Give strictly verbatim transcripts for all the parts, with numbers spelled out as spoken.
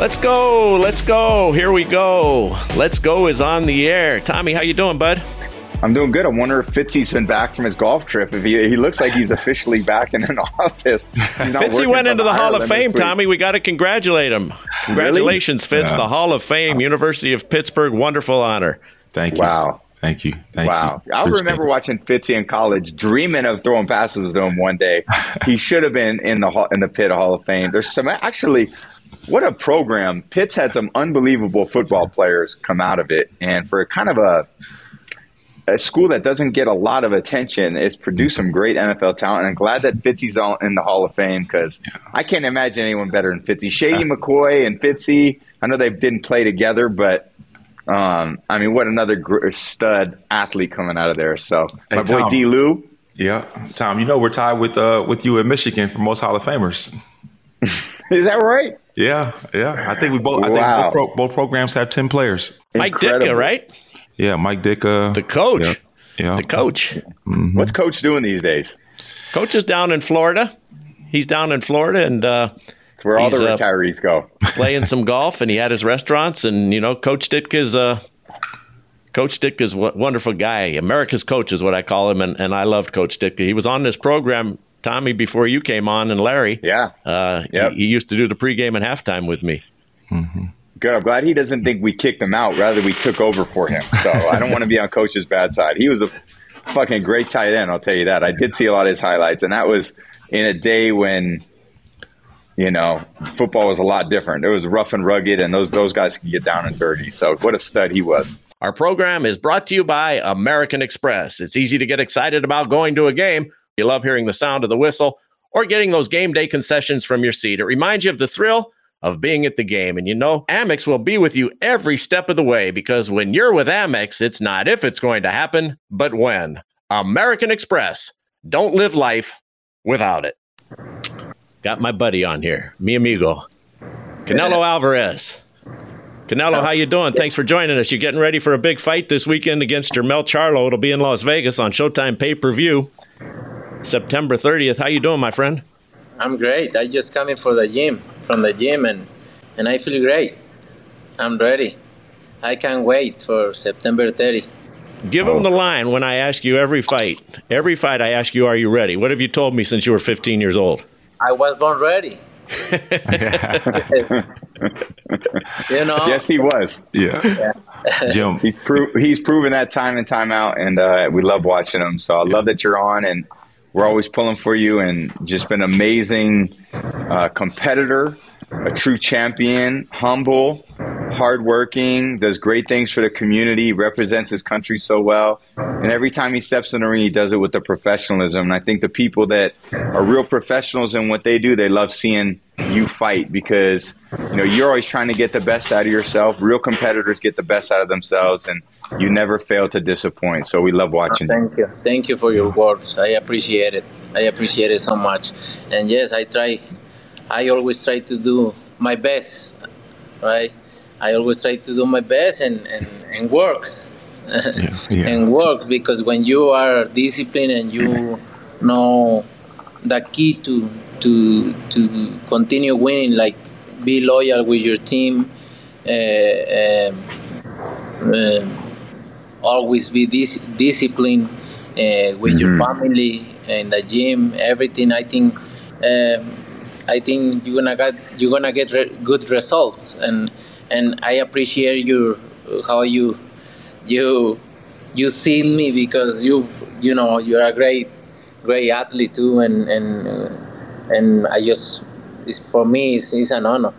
Let's go. Let's go. Here we go. Let's go is on the air. Tommy, how you doing, bud? I'm doing good. I wonder if Fitzy's been back from his golf trip. If he, he looks like he's officially back in an office. Fitzy went into the Hall of Fame, Tommy. We got to congratulate him. Congratulations, really? Fitz. Yeah. The Hall of Fame, wow. University of Pittsburgh. Wonderful honor. Thank you. Wow. Thank you. Thank wow. you. I remember watching Fitzy in college, dreaming of throwing passes to him one day. He should have been in the in the Pitt Hall of Fame. There's some actually. What a program. Pitt's had some unbelievable football players come out of it. And for kind of a a school that doesn't get a lot of attention, it's produced some great N F L talent. And I'm glad that Fitzy's in the Hall of Fame because I can't imagine anyone better than Fitzy. Shady McCoy and Fitzy, I know they didn't play together, but, um, I mean, what another gr- stud athlete coming out of there. So my hey, boy Tom. D. Lou. Yeah, Tom, you know we're tied with uh, with you in Michigan for most Hall of Famers. Is that right? Yeah, yeah. I think we both. I think wow. both, pro, both programs have ten players. Incredible. Mike Ditka, right? Yeah, Mike Ditka, the coach. Yeah, yeah. the coach. Mm-hmm. What's Coach doing these days? Coach is down in Florida. He's down in Florida, and uh, it's where all the retirees uh, go. Playing some golf, and he had his restaurants, and you know, Coach Ditka is a uh, Coach Ditka is a wonderful guy. America's coach is what I call him, and, and I loved Coach Ditka. He was on this program. Tommy, before you came on, and Larry, yeah, uh, yep. he, he used to do the pregame and halftime with me. Mm-hmm. Good. I'm glad he doesn't think we kicked him out. Rather, we took over for him. So I don't want to be on Coach's bad side. He was a fucking great tight end, I'll tell you that. I did see a lot of his highlights, and that was in a day when, you know, football was a lot different. It was rough and rugged, and those those guys could get down and dirty. So what a stud he was. Our program is brought to you by American Express. It's easy to get excited about going to a game. You love hearing the sound of the whistle or getting those game day concessions from your seat. It reminds you of the thrill of being at the game. And you know, Amex will be with you every step of the way because when you're with Amex, it's not if it's going to happen, but when. American Express. Don't live life without it. Got my buddy on here, mi amigo, Canelo Álvarez. Canelo, how you doing? Thanks for joining us. You're getting ready for a big fight this weekend against Jermell Charlo. It'll be in Las Vegas on Showtime pay-per-view. September thirtieth. How you doing, my friend? I'm great. I just coming for the gym, from the gym, and, and I feel great. I'm ready. I can't wait for September thirtieth. Give them the line when I ask you every fight. Every fight I ask you, are you ready? What have you told me since you were fifteen years old? I was born ready. You know? Yes, he was. Yeah. yeah. Jim. He's, pro- he's proven that time and time out, and uh, we love watching him. So I yeah. love that you're on, and we're always pulling for you, and just been an amazing uh, competitor, a true champion, humble, hardworking, does great things for the community, represents his country so well. And every time he steps in the ring, he does it with the professionalism. And I think the people that are real professionals in what they do, they love seeing you fight because, you know, you're always trying to get the best out of yourself. Real competitors get the best out of themselves, and you never fail to disappoint, so we love watching. Oh, thank you. Thank you for your words. I appreciate it. I appreciate it so much. And yes, I try. I always try to do my best, right? I always try to do my best and, and, and works. Yeah, yeah. And work, because when you are disciplined and you know the key to to to continue winning, like be loyal with your team, uh, um, um, always be dis- disciplined uh, with mm-hmm. your family and the gym, everything. I think, um, I think you're gonna get you're gonna get re- good results, and and I appreciate your how you you you see me because you you know you're a great great athlete too, and and uh, and I just it's for me it's, it's an honor.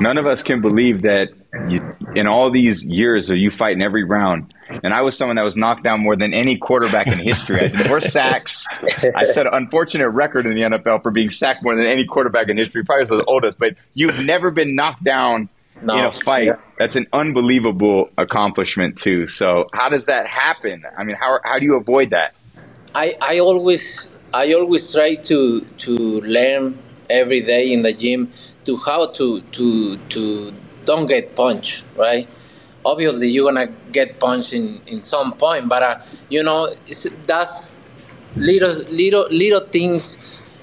None of us can believe that. You, in all these years of you fighting every round, and I was someone that was knocked down more than any quarterback in history. I did more sacks. I set an unfortunate record in the N F L for being sacked more than any quarterback in history. Probably the oldest, but you've never been knocked down no. in a fight. Yeah. That's an unbelievable accomplishment too. So how does that happen? I mean, how how do you avoid that? I, I always I always try to to learn every day in the gym to how to to to. Don't get punched, right? Obviously, you're going to get punched in, in some point, but, uh, you know, it's, that's little little, little things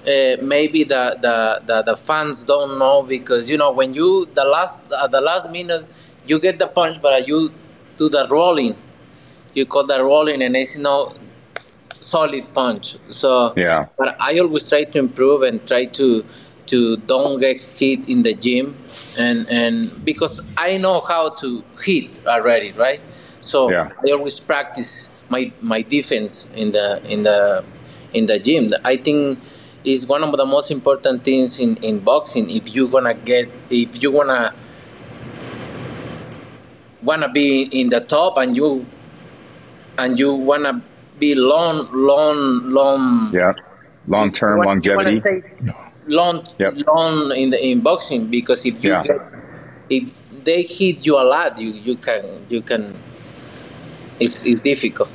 uh, uh, maybe the, the the the fans don't know, because you know when you the last at the last minute you get the punch, but you do the rolling, you call the rolling, and it's no solid punch. So yeah, but I always try to improve and try to to don't get hit in the gym, and and because I know how to hit already, right? So yeah. I always practice my my defense in the in the in the gym. I think is one of the most important things in, in boxing. If you gonna get, if you wanna wanna be in the top, and you and you wanna be long, long, long. Yeah, long term longevity. Long, yep. long in the in boxing, because if you yeah. get, if they hit you a lot, you, you can you can. It's it's difficult.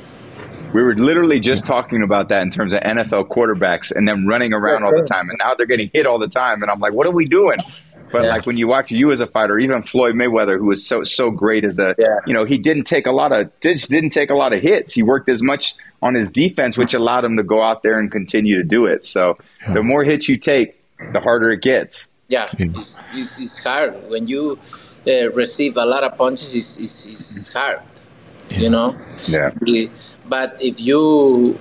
We were literally just talking about that in terms of N F L quarterbacks and them running around all the time, and now they're getting hit all the time, and I'm like, what are we doing? But yeah. like when you watch you as a fighter, even Floyd Mayweather, who was so so great as a, yeah. you know, he didn't take a lot of didn't take a lot of hits. He worked as much on his defense, which allowed him to go out there and continue to do it. So the more hits you take, the harder it gets. Yeah, it's, it's, it's hard when you uh, receive a lot of punches. It's it's, it's hard, yeah. you know. Yeah. But if you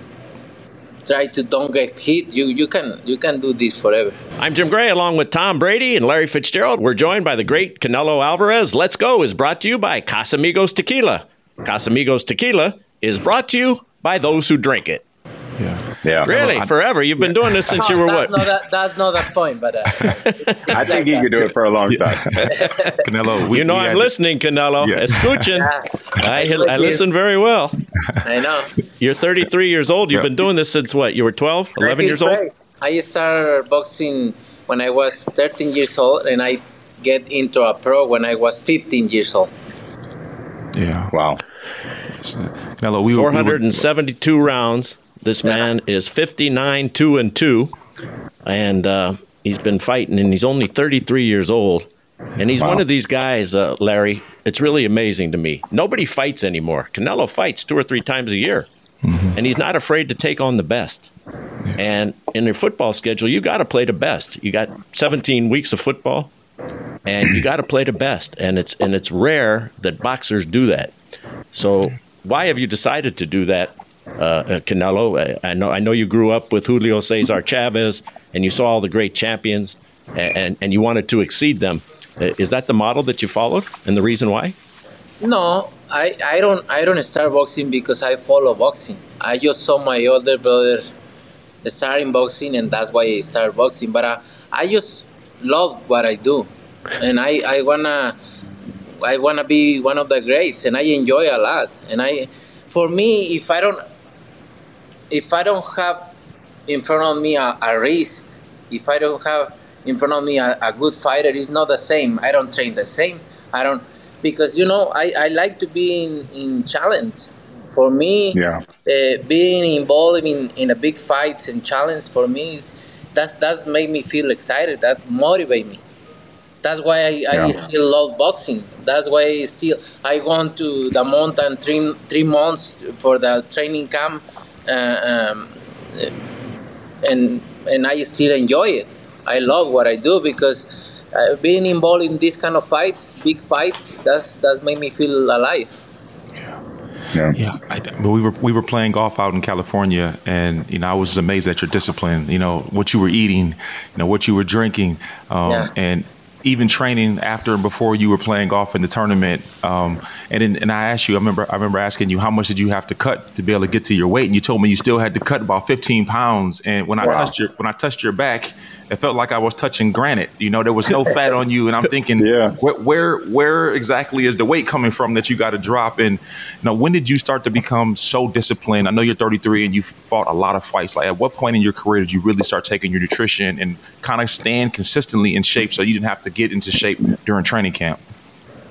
try to don't get hit, you, you can you can do this forever. I'm Jim Gray, along with Tom Brady and Larry Fitzgerald. We're joined by the great Canelo Álvarez. Let's Go is brought to you by Casamigos Tequila. Casamigos Tequila is brought to you by those who drink it. Yeah, yeah. Really, I'm, forever. You've been yeah. doing this since oh, you were that's what? Not that, that's not that point, but uh, I think you could do it for a long time. Canelo, we, you know I'm had... listening, Canelo. Yeah. Escuchin. I, I listen very well. I know. You're thirty-three years old. You've yeah. been doing this since what? You were twelve, eleven years old? Right. I started boxing when I was thirteen years old, and I get into a pro when I was fifteen years old. Yeah. Wow. So, Canelo, we four hundred seventy-two we were... rounds. This man is fifty-nine, two and two, and uh, he's been fighting, and he's only thirty-three years old. And he's wow. one of these guys, uh, Larry. It's really amazing to me. Nobody fights anymore. Canelo fights two or three times a year, mm-hmm. and he's not afraid to take on the best. Yeah. And in your football schedule, you got to play the best. You got seventeen weeks of football, and you got to play the best. And it's and it's rare that boxers do that. So why have you decided to do that? Uh, Canelo, I know I know you grew up with Julio Cesar Chavez, and you saw all the great champions, and, and, and you wanted to exceed them. Is that the model that you followed, and the reason why? No, I, I don't I don't start boxing because I follow boxing. I just saw my older brother starting boxing, and that's why I started boxing. But I, I just love what I do, and I, I wanna I wanna be one of the greats, and I enjoy a lot. And I, for me, if I don't. If I don't have in front of me a, a risk, if I don't have in front of me a, a good fighter, it's not the same. I don't train the same. I don't, because, you know, I, I like to be in, in challenge. For me, yeah. uh, being involved in, in a big fight and challenge for me, is that's, that's made me feel excited. That motivate me. That's why I, yeah. I still love boxing. That's why I still, I went to the mountain three, three months for the training camp. Uh, um, and and I still enjoy it. I love what I do because uh, being involved in these kind of fights, big fights, that's that's made me feel alive. Yeah, yeah. yeah I, but we were we were playing golf out in California, and you know I was just amazed at your discipline. You know what you were eating, you know what you were drinking, um, yeah. and. even training after and before you were playing golf in the tournament. Um, and in, and I asked you, I remember I remember asking you, how much did you have to cut to be able to get to your weight? And you told me you still had to cut about fifteen pounds. And when wow. I touched your when I touched your back, it felt like I was touching granite. You know, there was no fat on you. And I'm thinking, yeah. where, where where exactly is the weight coming from that you got to drop? And now, when did you start to become so disciplined? I know you're thirty-three and you fought a lot of fights. Like, at what point in your career did you really start taking your nutrition and kind of staying consistently in shape so you didn't have to get into shape during training camp?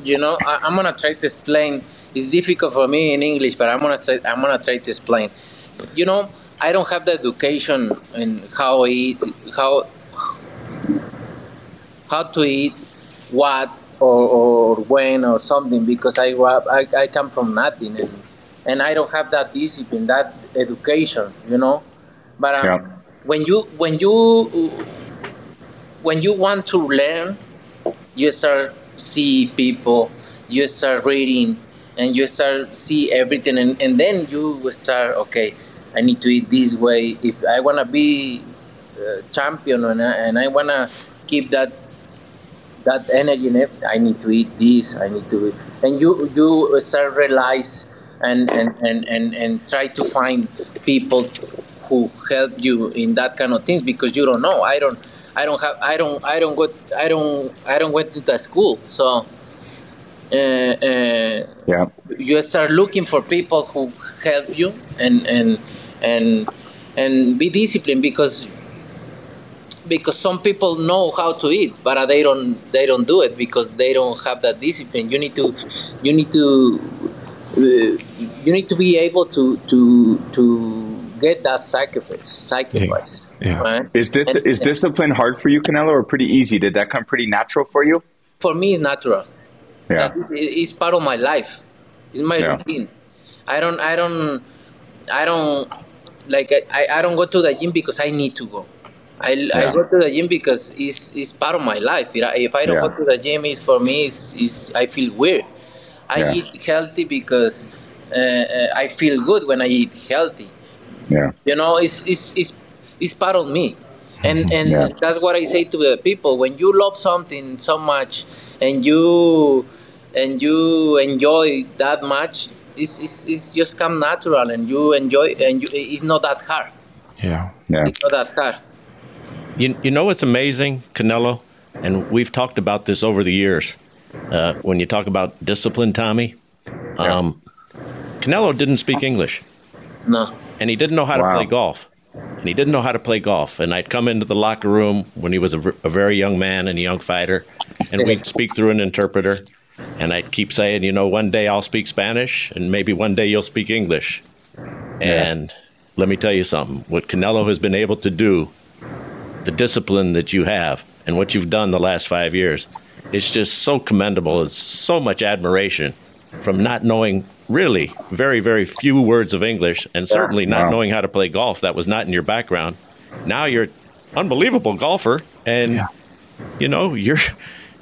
You know, I, I'm gonna try to explain. It's difficult for me in English, but I'm gonna try, I'm gonna try to explain. You know, I don't have the education in how I eat, how how to eat, what or, or when or something, because I, I I come from nothing, and and I don't have that discipline, that education. You know, but um, yeah. when you when you when you want to learn, you start see people, you start reading, and you start see everything, and, and then you will start, okay, I need to eat this way if I want to be uh, champion, and I, and I want to keep that that energy. I need to eat this. I need to, eat. And you you start realize and and, and, and and try to find people who help you in that kind of things, because you don't know. I don't I don't have I don't I don't go I don't I don't went to that school, so. Uh, uh, yeah. You start looking for people who help you, and and and and be disciplined, because because some people know how to eat, but they don't they don't do it because they don't have that discipline. You need to you need to uh, you need to be able to to to get that sacrifice sacrifice. Yeah. Yeah. Right? Is this and, is discipline hard for you, Canelo, or pretty easy? Did that come pretty natural for you? For me, it's natural. Yeah. It's part of my life. It's my yeah. routine. I don't, I don't, I don't, like, I, I don't go to the gym because I need to go. I, yeah. I go to the gym because it's, it's part of my life. If I don't yeah. go to the gym, it's for me, it's, it's, I feel weird. I yeah. eat healthy because uh, I feel good when I eat healthy. Yeah. You know, it's, it's, it's, it's part of me. And and yeah. that's what I say to the people. When you love something so much, and you and you enjoy that much, it's it's, it's just come natural, and you enjoy, and you, it's not that hard. Yeah, yeah, it's not that hard. You you know what's amazing, Canelo, and we've talked about this over the years. Uh, when you talk about discipline, Tommy, um, yeah. Canelo didn't speak English. No, and he didn't know how wow. to play golf. And he didn't know how to play golf. And I'd come into the locker room when he was a, v- a very young man and a young fighter, and we'd speak through an interpreter. And I'd keep saying, you know, one day I'll speak Spanish, and maybe one day you'll speak English. And yeah. let me tell you something. What Canelo has been able to do, the discipline that you have and what you've done the last five years, it's just so commendable. It's so much admiration from not knowing really very, very few words of English, and certainly not wow. knowing how to play golf. That was not in your background. Now you're an unbelievable golfer, and yeah. you know, you're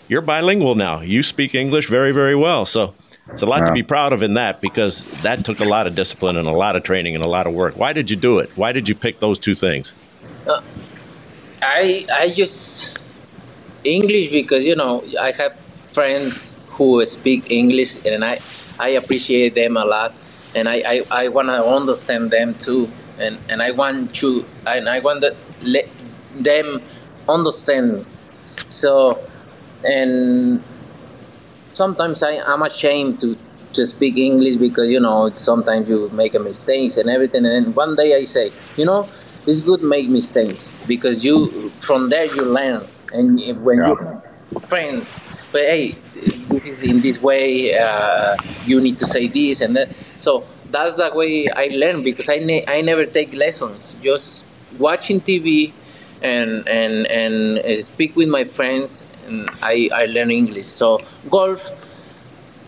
you're bilingual now. You speak English very, very well. So it's a lot wow. to be proud of in that, because that took a lot of discipline and a lot of training and a lot of work. Why did you do it? Why did you pick those two things? Uh, I I just English because, you know, I have friends who speak English, and I I appreciate them a lot, and I, I, I want to understand them too, and, and I want to and I want to let them understand. So, and sometimes I am ashamed to, to speak English because, you know, sometimes you make mistakes and everything. And then one day I say, you know, it's good make mistakes, because you from there you learn, and when yeah. you friends, but hey. In this way, uh, you need to say this and that. So that's the way I learn, because I ne- I never take lessons. Just watching T V and and and speak with my friends, and I, I learn English. So golf,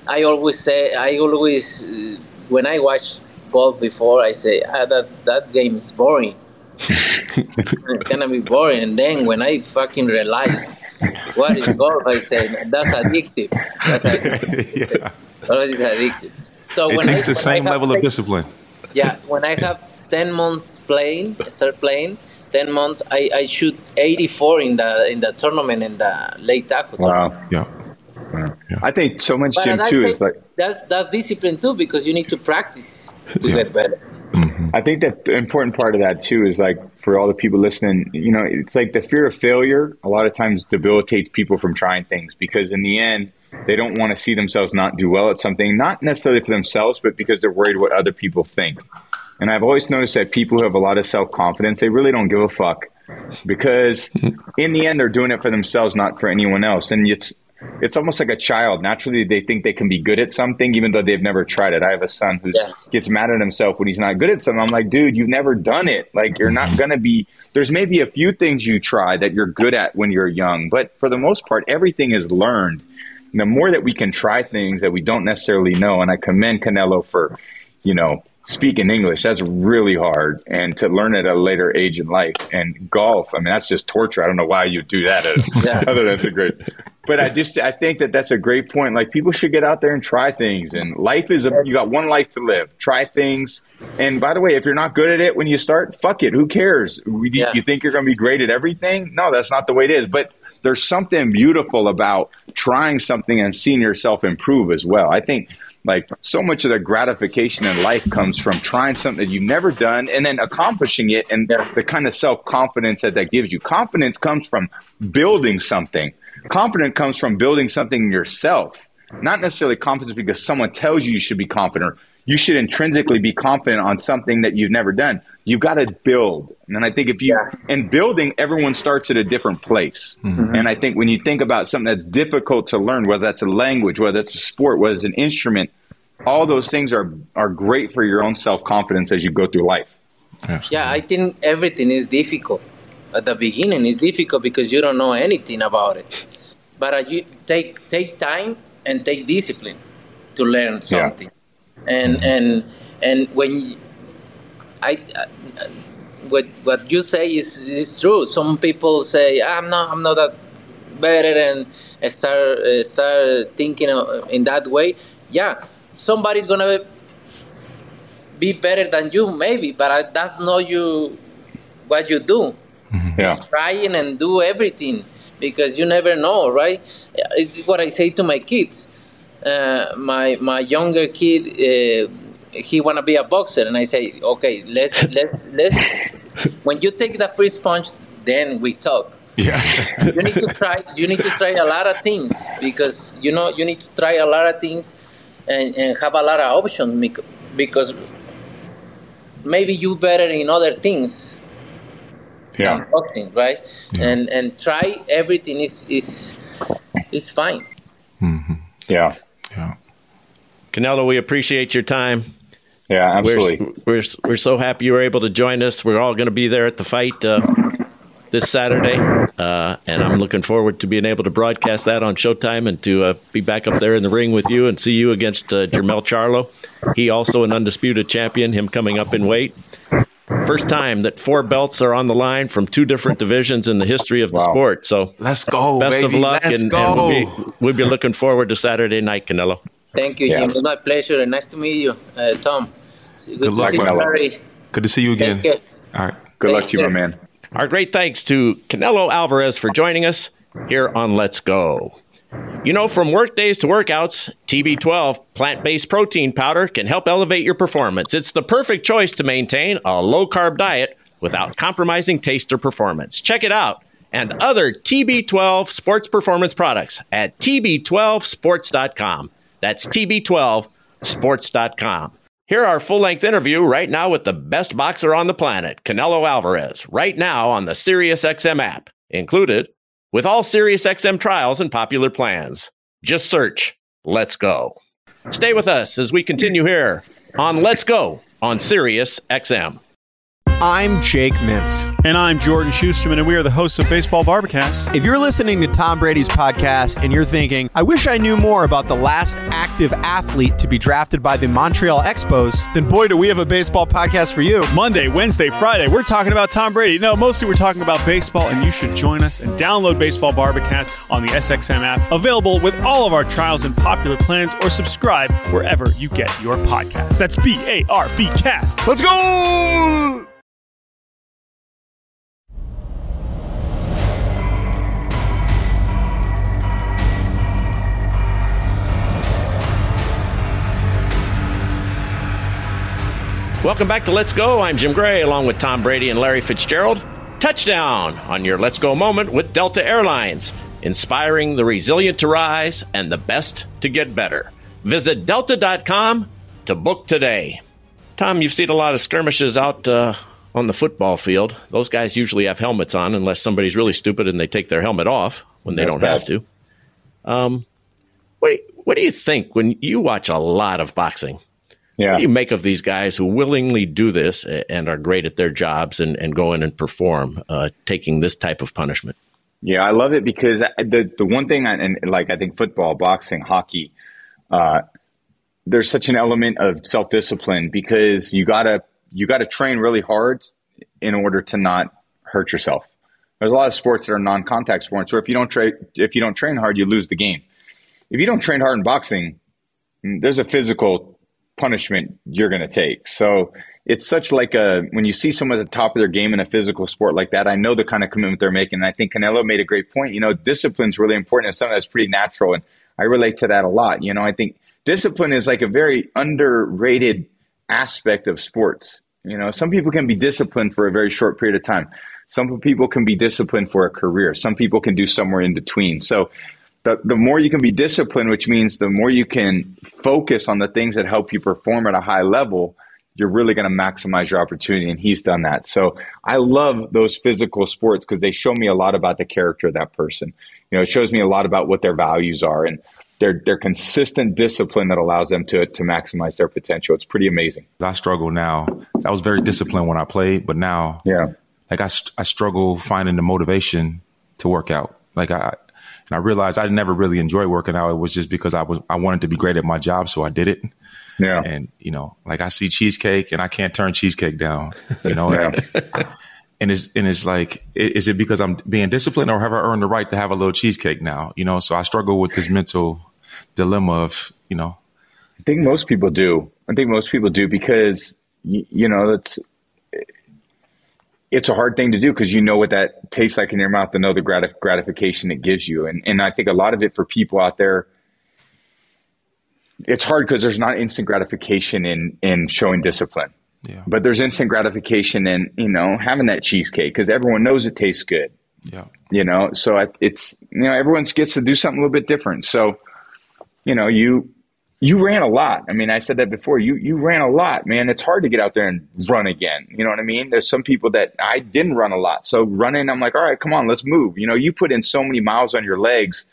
I always say I always uh, when I watch golf before, I say ah, that that game is boring. It's gonna be boring. And then when I fucking realize. What is golf? I said, that's addictive. That's addictive. Yeah. That's addictive. So it when takes I, the same level of discipline. Yeah, when I have ten months playing, start playing, ten months, I, I shoot eighty-four in the in the tournament, in the late tackle. Wow, yeah. wow, yeah. I think so much, Jim, too, is like... That's, that's discipline, too, because you need to practice to yeah. get better. Mm-hmm. I think that the important part of that, too, is like, for all the people listening, you know, it's like the fear of failure a lot of times debilitates people from trying things, because in the end, they don't want to see themselves not do well at something, not necessarily for themselves, but because they're worried what other people think. And I've always noticed that people who have a lot of self-confidence, they really don't give a fuck, because in the end, they're doing it for themselves, not for anyone else. And it's It's almost like a child. Naturally, they think they can be good at something, even though they've never tried it. I have a son who yeah. gets mad at himself when he's not good at something. I'm like, dude, you've never done it. Like, you're not going to be – there's maybe a few things you try that you're good at when you're young. But for the most part, everything is learned. And the more that we can try things that we don't necessarily know, and I commend Canelo for, you know, speaking English, that's really hard, and to learn at a later age in life. And golf, I mean, that's just torture. I don't know why you do that. yeah. Other than that's a great, but I just I think that that's a great point. Like, people should get out there and try things. And life is a, you got one life to live. Try things. And by the way, if you're not good at it when you start, fuck it. Who cares? You, yeah. you think you're going to be great at everything? No, that's not the way it is. But there's something beautiful about trying something and seeing yourself improve as well. I think. Like, so much of the gratification in life comes from trying something that you've never done and then accomplishing it, and yeah. the kind of self-confidence that that gives you. Confidence comes from building something. Confidence comes from building something yourself, not necessarily confidence because someone tells you you should be confident. You should intrinsically be confident on something that you've never done. You've got to build. And I think if you, yeah. and building, everyone starts at a different place. Mm-hmm. And I think when you think about something that's difficult to learn, whether that's a language, whether that's a sport, whether it's an instrument, all those things are, are great for your own self-confidence as you go through life. Absolutely. Yeah, I think everything is difficult. At the beginning, it's difficult because you don't know anything about it. But uh, you take take time and take discipline to learn something. Yeah. And and and when I, I what what you say is is true. Some people say I'm not I'm not that better and start uh, start thinking in that way. Yeah, somebody's gonna be better than you maybe, but I, that's not you what you do. Mm-hmm. Yeah, trying and do everything because you never know, right? It's what I say to my kids. Uh, my my younger kid, uh, he wanna be a boxer, and I say, okay, let's let's let's. When you take the first punch, then we talk. Yeah. you need to try. You need to try a lot of things because you know you need to try a lot of things, and, and have a lot of options because maybe you better in other things. Yeah. Than boxing, right? Yeah. And and try everything is is is fine. Mm-hmm. Yeah. Yeah. Canelo, we appreciate your time. Yeah, absolutely. We're, we're we're so happy you were able to join us. We're all going to be there at the fight uh, this Saturday, uh, and I'm looking forward to being able to broadcast that on Showtime and to uh, be back up there in the ring with you and see you against uh, Jermell Charlo. He also an undisputed champion, him coming up in weight. First time that four belts are on the line from two different divisions in the history of the wow. sport. So let's go, best baby. of luck, let's and, go. and we'll, be, we'll be looking forward to Saturday night, Canelo. Thank you, Jim. Yeah. It's my pleasure, and nice to meet you, uh, Tom. Good, good to luck, see you, Larry. Good to see you again. All right, good thanks, luck to you, my man. Our great thanks to Canelo Álvarez for joining us here on Let's Go. You know, from work days to workouts, T B twelve plant-based protein powder can help elevate your performance. It's the perfect choice to maintain a low-carb diet without compromising taste or performance. Check it out and other T B twelve sports performance products at T B twelve sports dot com. That's T B twelve sports dot com. Hear our full-length interview right now with the best boxer on the planet, Canelo Álvarez, right now on the SiriusXM app, included with all SiriusXM trials and popular plans. Just search Let's Go. Stay with us as we continue here on Let's Go on SiriusXM. I'm Jake Mintz. And I'm Jordan Schusterman, and we are the hosts of Baseball BarberCast. If you're listening to Tom Brady's podcast and you're thinking, I wish I knew more about the last active athlete to be drafted by the Montreal Expos, then boy, do we have a baseball podcast for you. Monday, Wednesday, Friday, we're talking about Tom Brady. No, mostly we're talking about baseball, and you should join us and download Baseball BarberCast on the S X M app, available with all of our trials and popular plans, or subscribe wherever you get your podcasts. That's B A R B Cast. Let's go! Welcome back to Let's Go. I'm Jim Gray, along with Tom Brady and Larry Fitzgerald. Touchdown on your Let's Go moment with Delta Airlines, inspiring the resilient to rise and the best to get better. Visit delta dot com to book today. Tom, you've seen a lot of skirmishes out uh, on the football field. Those guys usually have helmets on unless somebody's really stupid and they take their helmet off when they That's don't bad. have to. Um, what do you, what do you think when you watch a lot of boxing? Yeah. What do you make of these guys who willingly do this and are great at their jobs and, and go in and perform, uh, taking this type of punishment? Yeah, I love it because the the one thing, I, and like I think football, boxing, hockey, uh, there's such an element of self-discipline, because you gotta you gotta train really hard in order to not hurt yourself. There's a lot of sports that are non-contact sports where if you don't train if you don't train hard, you lose the game. If you don't train hard in boxing, there's a physical punishment you're going to take. So it's such like a, when you see someone at the top of their game in a physical sport like that, I know the kind of commitment they're making. And I think Canelo made a great point. You know, discipline's really important. It's something that's pretty natural. And I relate to that a lot. You know, I think discipline is like a very underrated aspect of sports. You know, some people can be disciplined for a very short period of time. Some people can be disciplined for a career. Some people can do somewhere in between. So The, the more you can be disciplined, which means the more you can focus on the things that help you perform at a high level, you're really going to maximize your opportunity. And he's done that. So I love those physical sports because they show me a lot about the character of that person. You know, it shows me a lot about what their values are and their their consistent discipline that allows them to to maximize their potential. It's pretty amazing. I struggle now. I was very disciplined when I played, but now, yeah, like I, I struggle finding the motivation to work out. Like I. And I realized I never really enjoyed working out. It was just because I was I wanted to be great at my job, so I did it. Yeah. And you know, like I see cheesecake, and I can't turn cheesecake down. You know, yeah. and, and it's and it's like, is it because I'm being disciplined, or have I earned the right to have a little cheesecake now? You know, so I struggle with this mental dilemma of you know. I think most people do. I think most people do because y- you know that's. It's a hard thing to do because you know what that tastes like in your mouth, to know the gratif- gratification it gives you. And and I think a lot of it for people out there, it's hard because there's not instant gratification in, in showing discipline. Yeah. But there's instant gratification in, you know, having that cheesecake because everyone knows it tastes good. Yeah. You know, so I, it's, you know, everyone gets to do something a little bit different. So, you know, you you ran a lot. I mean, I said that before. You you ran a lot, man. It's hard to get out there and run again. You know what I mean? There's some people that I didn't run a lot. So running, I'm like, all right, come on, let's move. You know, you put in so many miles on your legs.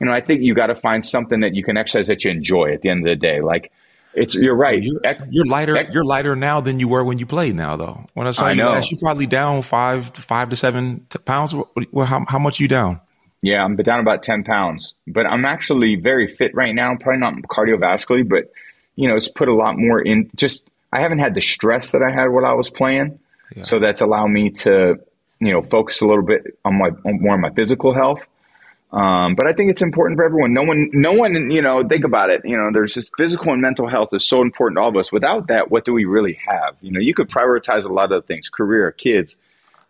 You know, I think you got to find something that you can exercise that you enjoy at the end of the day. Like, it's you're right. You're, you're lighter. Ex- you're lighter now than you were when you played now, though. When I saw I you know. last, you're probably down five, five to seven pounds. Well, how, how much are you down? Yeah, I'm down about ten pounds, but I'm actually very fit right now. Probably not cardiovascularly, but, you know, it's put a lot more in just, I haven't had the stress that I had while I was playing. Yeah. So that's allowed me to, you know, focus a little bit on my, on more on my physical health. Um, but I think it's important for everyone. No one, no one, you know, think about it. You know, there's just physical and mental health is so important to all of us. Without that, what do we really have? You know, you could prioritize a lot of things, career, kids,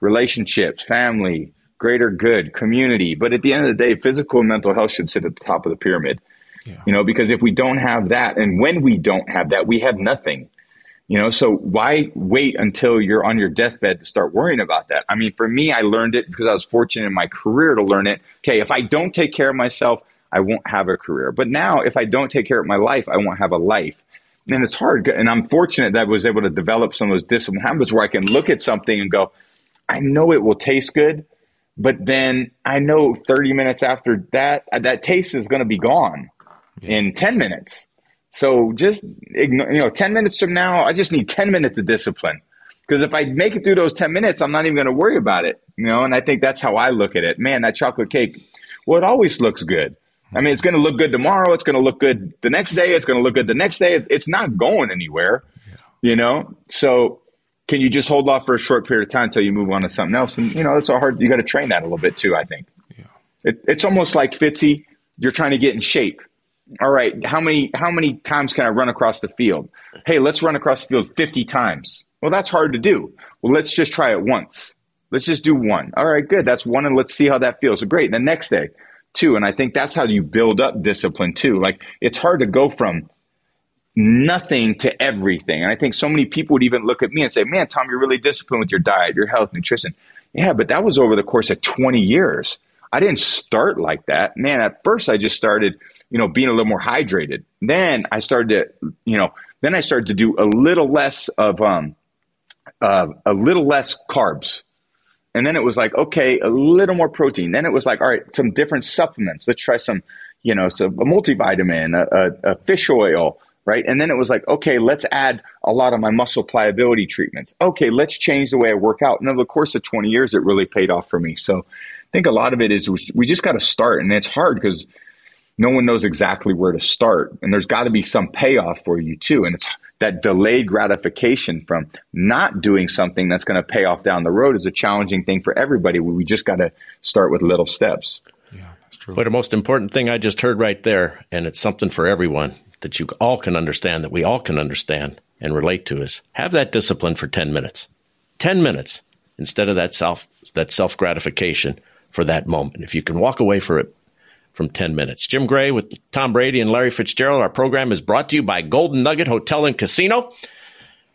relationships, family, greater good, community. But at the end of the day, physical and mental health should sit at the top of the pyramid, yeah. you know, because if we don't have that, and when we don't have that, we have nothing, you know, so why wait until you're on your deathbed to start worrying about that? I mean, for me, I learned it because I was fortunate in my career to learn it. Okay, if I don't take care of myself, I won't have a career. But now if I don't take care of my life, I won't have a life. And it's hard. And I'm fortunate that I was able to develop some of those discipline habits where I can look at something and go, I know it will taste good. But then I know thirty minutes after that, that taste is going to be gone yeah. in ten minutes. So just, ignore, you know, ten minutes from now, I just need ten minutes of discipline. Because if I make it through those ten minutes, I'm not even going to worry about it. You know, and I think that's how I look at it. Man, that chocolate cake, well, it always looks good. I mean, it's going to look good tomorrow. It's going to look good the next day. It's going to look good the next day. It's not going anywhere, yeah. you know, so can you just hold off for a short period of time until you move on to something else? And, you know, it's a hard – you got to train that a little bit too, I think. Yeah. It, it's almost like, Fitzy, you're trying to get in shape. All right, how many how many times can I run across the field? Hey, let's run across the field fifty times. Well, that's hard to do. Well, let's just try it once. Let's just do one. All right, good. That's one, and let's see how that feels. So great. And the next day, two. And I think that's how you build up discipline too. Like, it's hard to go from – nothing to everything. And I think so many people would even look at me and say, man, Tom, you're really disciplined with your diet, your health, nutrition. Yeah, but that was over the course of twenty years. I didn't start like that. Man, at first I just started, you know, being a little more hydrated. Then I started to, you know, then I started to do a little less of, um, uh, a little less carbs. And then it was like, okay, a little more protein. Then it was like, all right, some different supplements. Let's try some, you know, some a multivitamin, a, a, a fish oil, right? And then it was like, okay, let's add a lot of my muscle pliability treatments. Okay, let's change the way I work out. And over the course of twenty years, it really paid off for me. So I think a lot of it is we just got to start. And it's hard because no one knows exactly where to start. And there's got to be some payoff for you too. And it's that delayed gratification from not doing something that's going to pay off down the road is a challenging thing for everybody. We just got to start with little steps. Yeah, that's true. But the most important thing I just heard right there, and it's something for everyone that you all can understand, that we all can understand and relate to, is have that discipline for ten minutes. ten minutes instead of that self, that self-gratification for that moment. If you can walk away for it from ten minutes. Jim Gray with Tom Brady and Larry Fitzgerald. Our program is brought to you by Golden Nugget Hotel and Casino.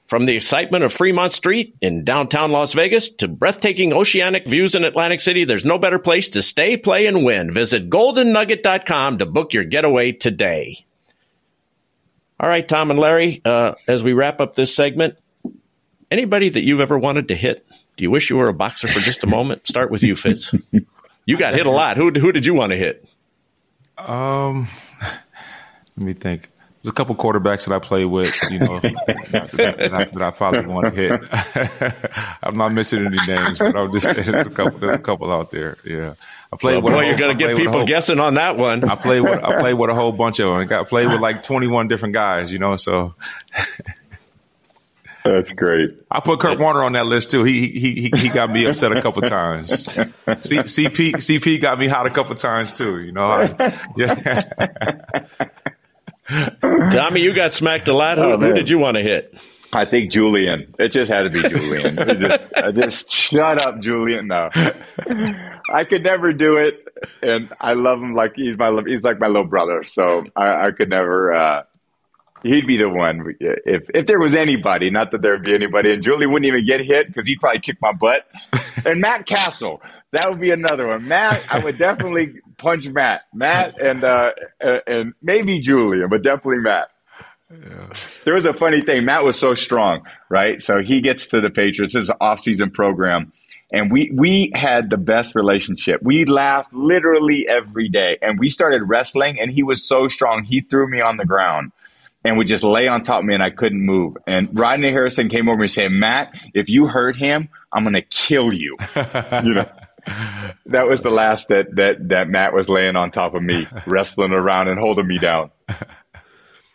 From the excitement of Fremont Street in downtown Las Vegas to breathtaking oceanic views in Atlantic City, there's no better place to stay, play, and win. Visit golden nugget dot com to book your getaway today. All right, Tom and Larry, uh, as we wrap up this segment, anybody that you've ever wanted to hit? Do you wish you were a boxer for just a moment? Start with you, Fitz. You got hit a lot. Who who did you want to hit? Um, let me think. There's a couple quarterbacks that I played with, you know, that, that, I, that I probably want to hit. I'm not missing any names, but I'm just saying there's a couple, there's a couple out there. Yeah, I played well, with. Well, you're going to get people whole, guessing on that one. I played with. I played with a whole bunch of them. I got played with like twenty-one different guys, you know, so. That's great. I put Kurt Warner on that list too. He he he, he got me upset a couple of times. C, CP CP got me hot a couple of times too. You know. I, yeah. Tommy, you got smacked a lot. Who, oh, who did you want to hit? I think Julian. It just had to be Julian. just, I just shut up, Julian. No, I could never do it, and I love him like he's my he's like my little brother. So I, I could never. Uh, He'd be the one if if there was anybody, not that there'd be anybody. And Julie wouldn't even get hit because he'd probably kick my butt. And Matt Cassel, that would be another one. Matt, I would definitely punch Matt. Matt and uh, and maybe Julian, but definitely Matt. Yeah. There was a funny thing. Matt was so strong, right? So he gets to the Patriots. This is an off-season program. And we, we had the best relationship. We laughed literally every day. And we started wrestling, and he was so strong, he threw me on the ground and would just lay on top of me, and I couldn't move. And Rodney Harrison came over and said, Matt, if you hurt him, I'm going to kill you. You know, that was the last that, that, that Matt was laying on top of me, wrestling around and holding me down.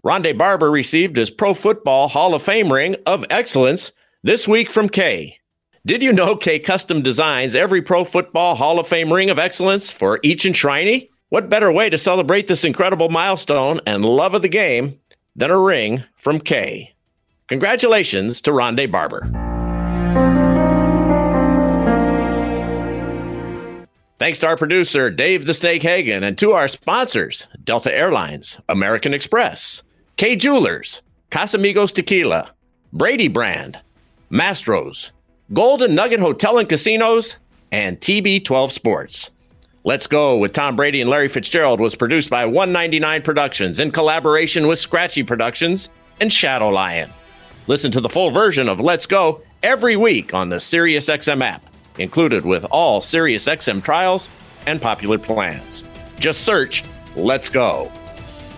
Rondé Barber received his Pro Football Hall of Fame Ring of Excellence this week from K. Did you know K Custom designs every Pro Football Hall of Fame Ring of Excellence for each enshrinee? What better way to celebrate this incredible milestone and love of the game than a ring from K. Congratulations to Rondé Barber. Thanks to our producer, Dave the Snake Hagen, and to our sponsors, Delta Airlines, American Express, K Jewelers, Casamigos Tequila, Brady Brand, Mastro's, Golden Nugget Hotel and Casinos, and T B twelve Sports. Let's Go with Tom Brady and Larry Fitzgerald was produced by one ninety-nine Productions in collaboration with Scratchy Productions and Shadow Lion. Listen to the full version of Let's Go every week on the SiriusXM app, included with all SiriusXM trials and popular plans. Just search Let's Go.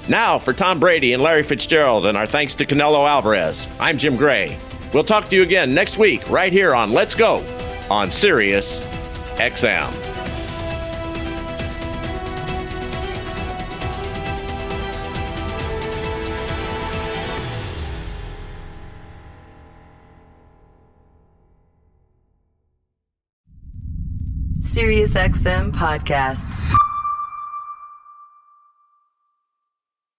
Now for Tom Brady and Larry Fitzgerald and our thanks to Canelo Álvarez, I'm Jim Gray. We'll talk to you again next week right here on Let's Go on SiriusXM. SiriusXM Podcasts.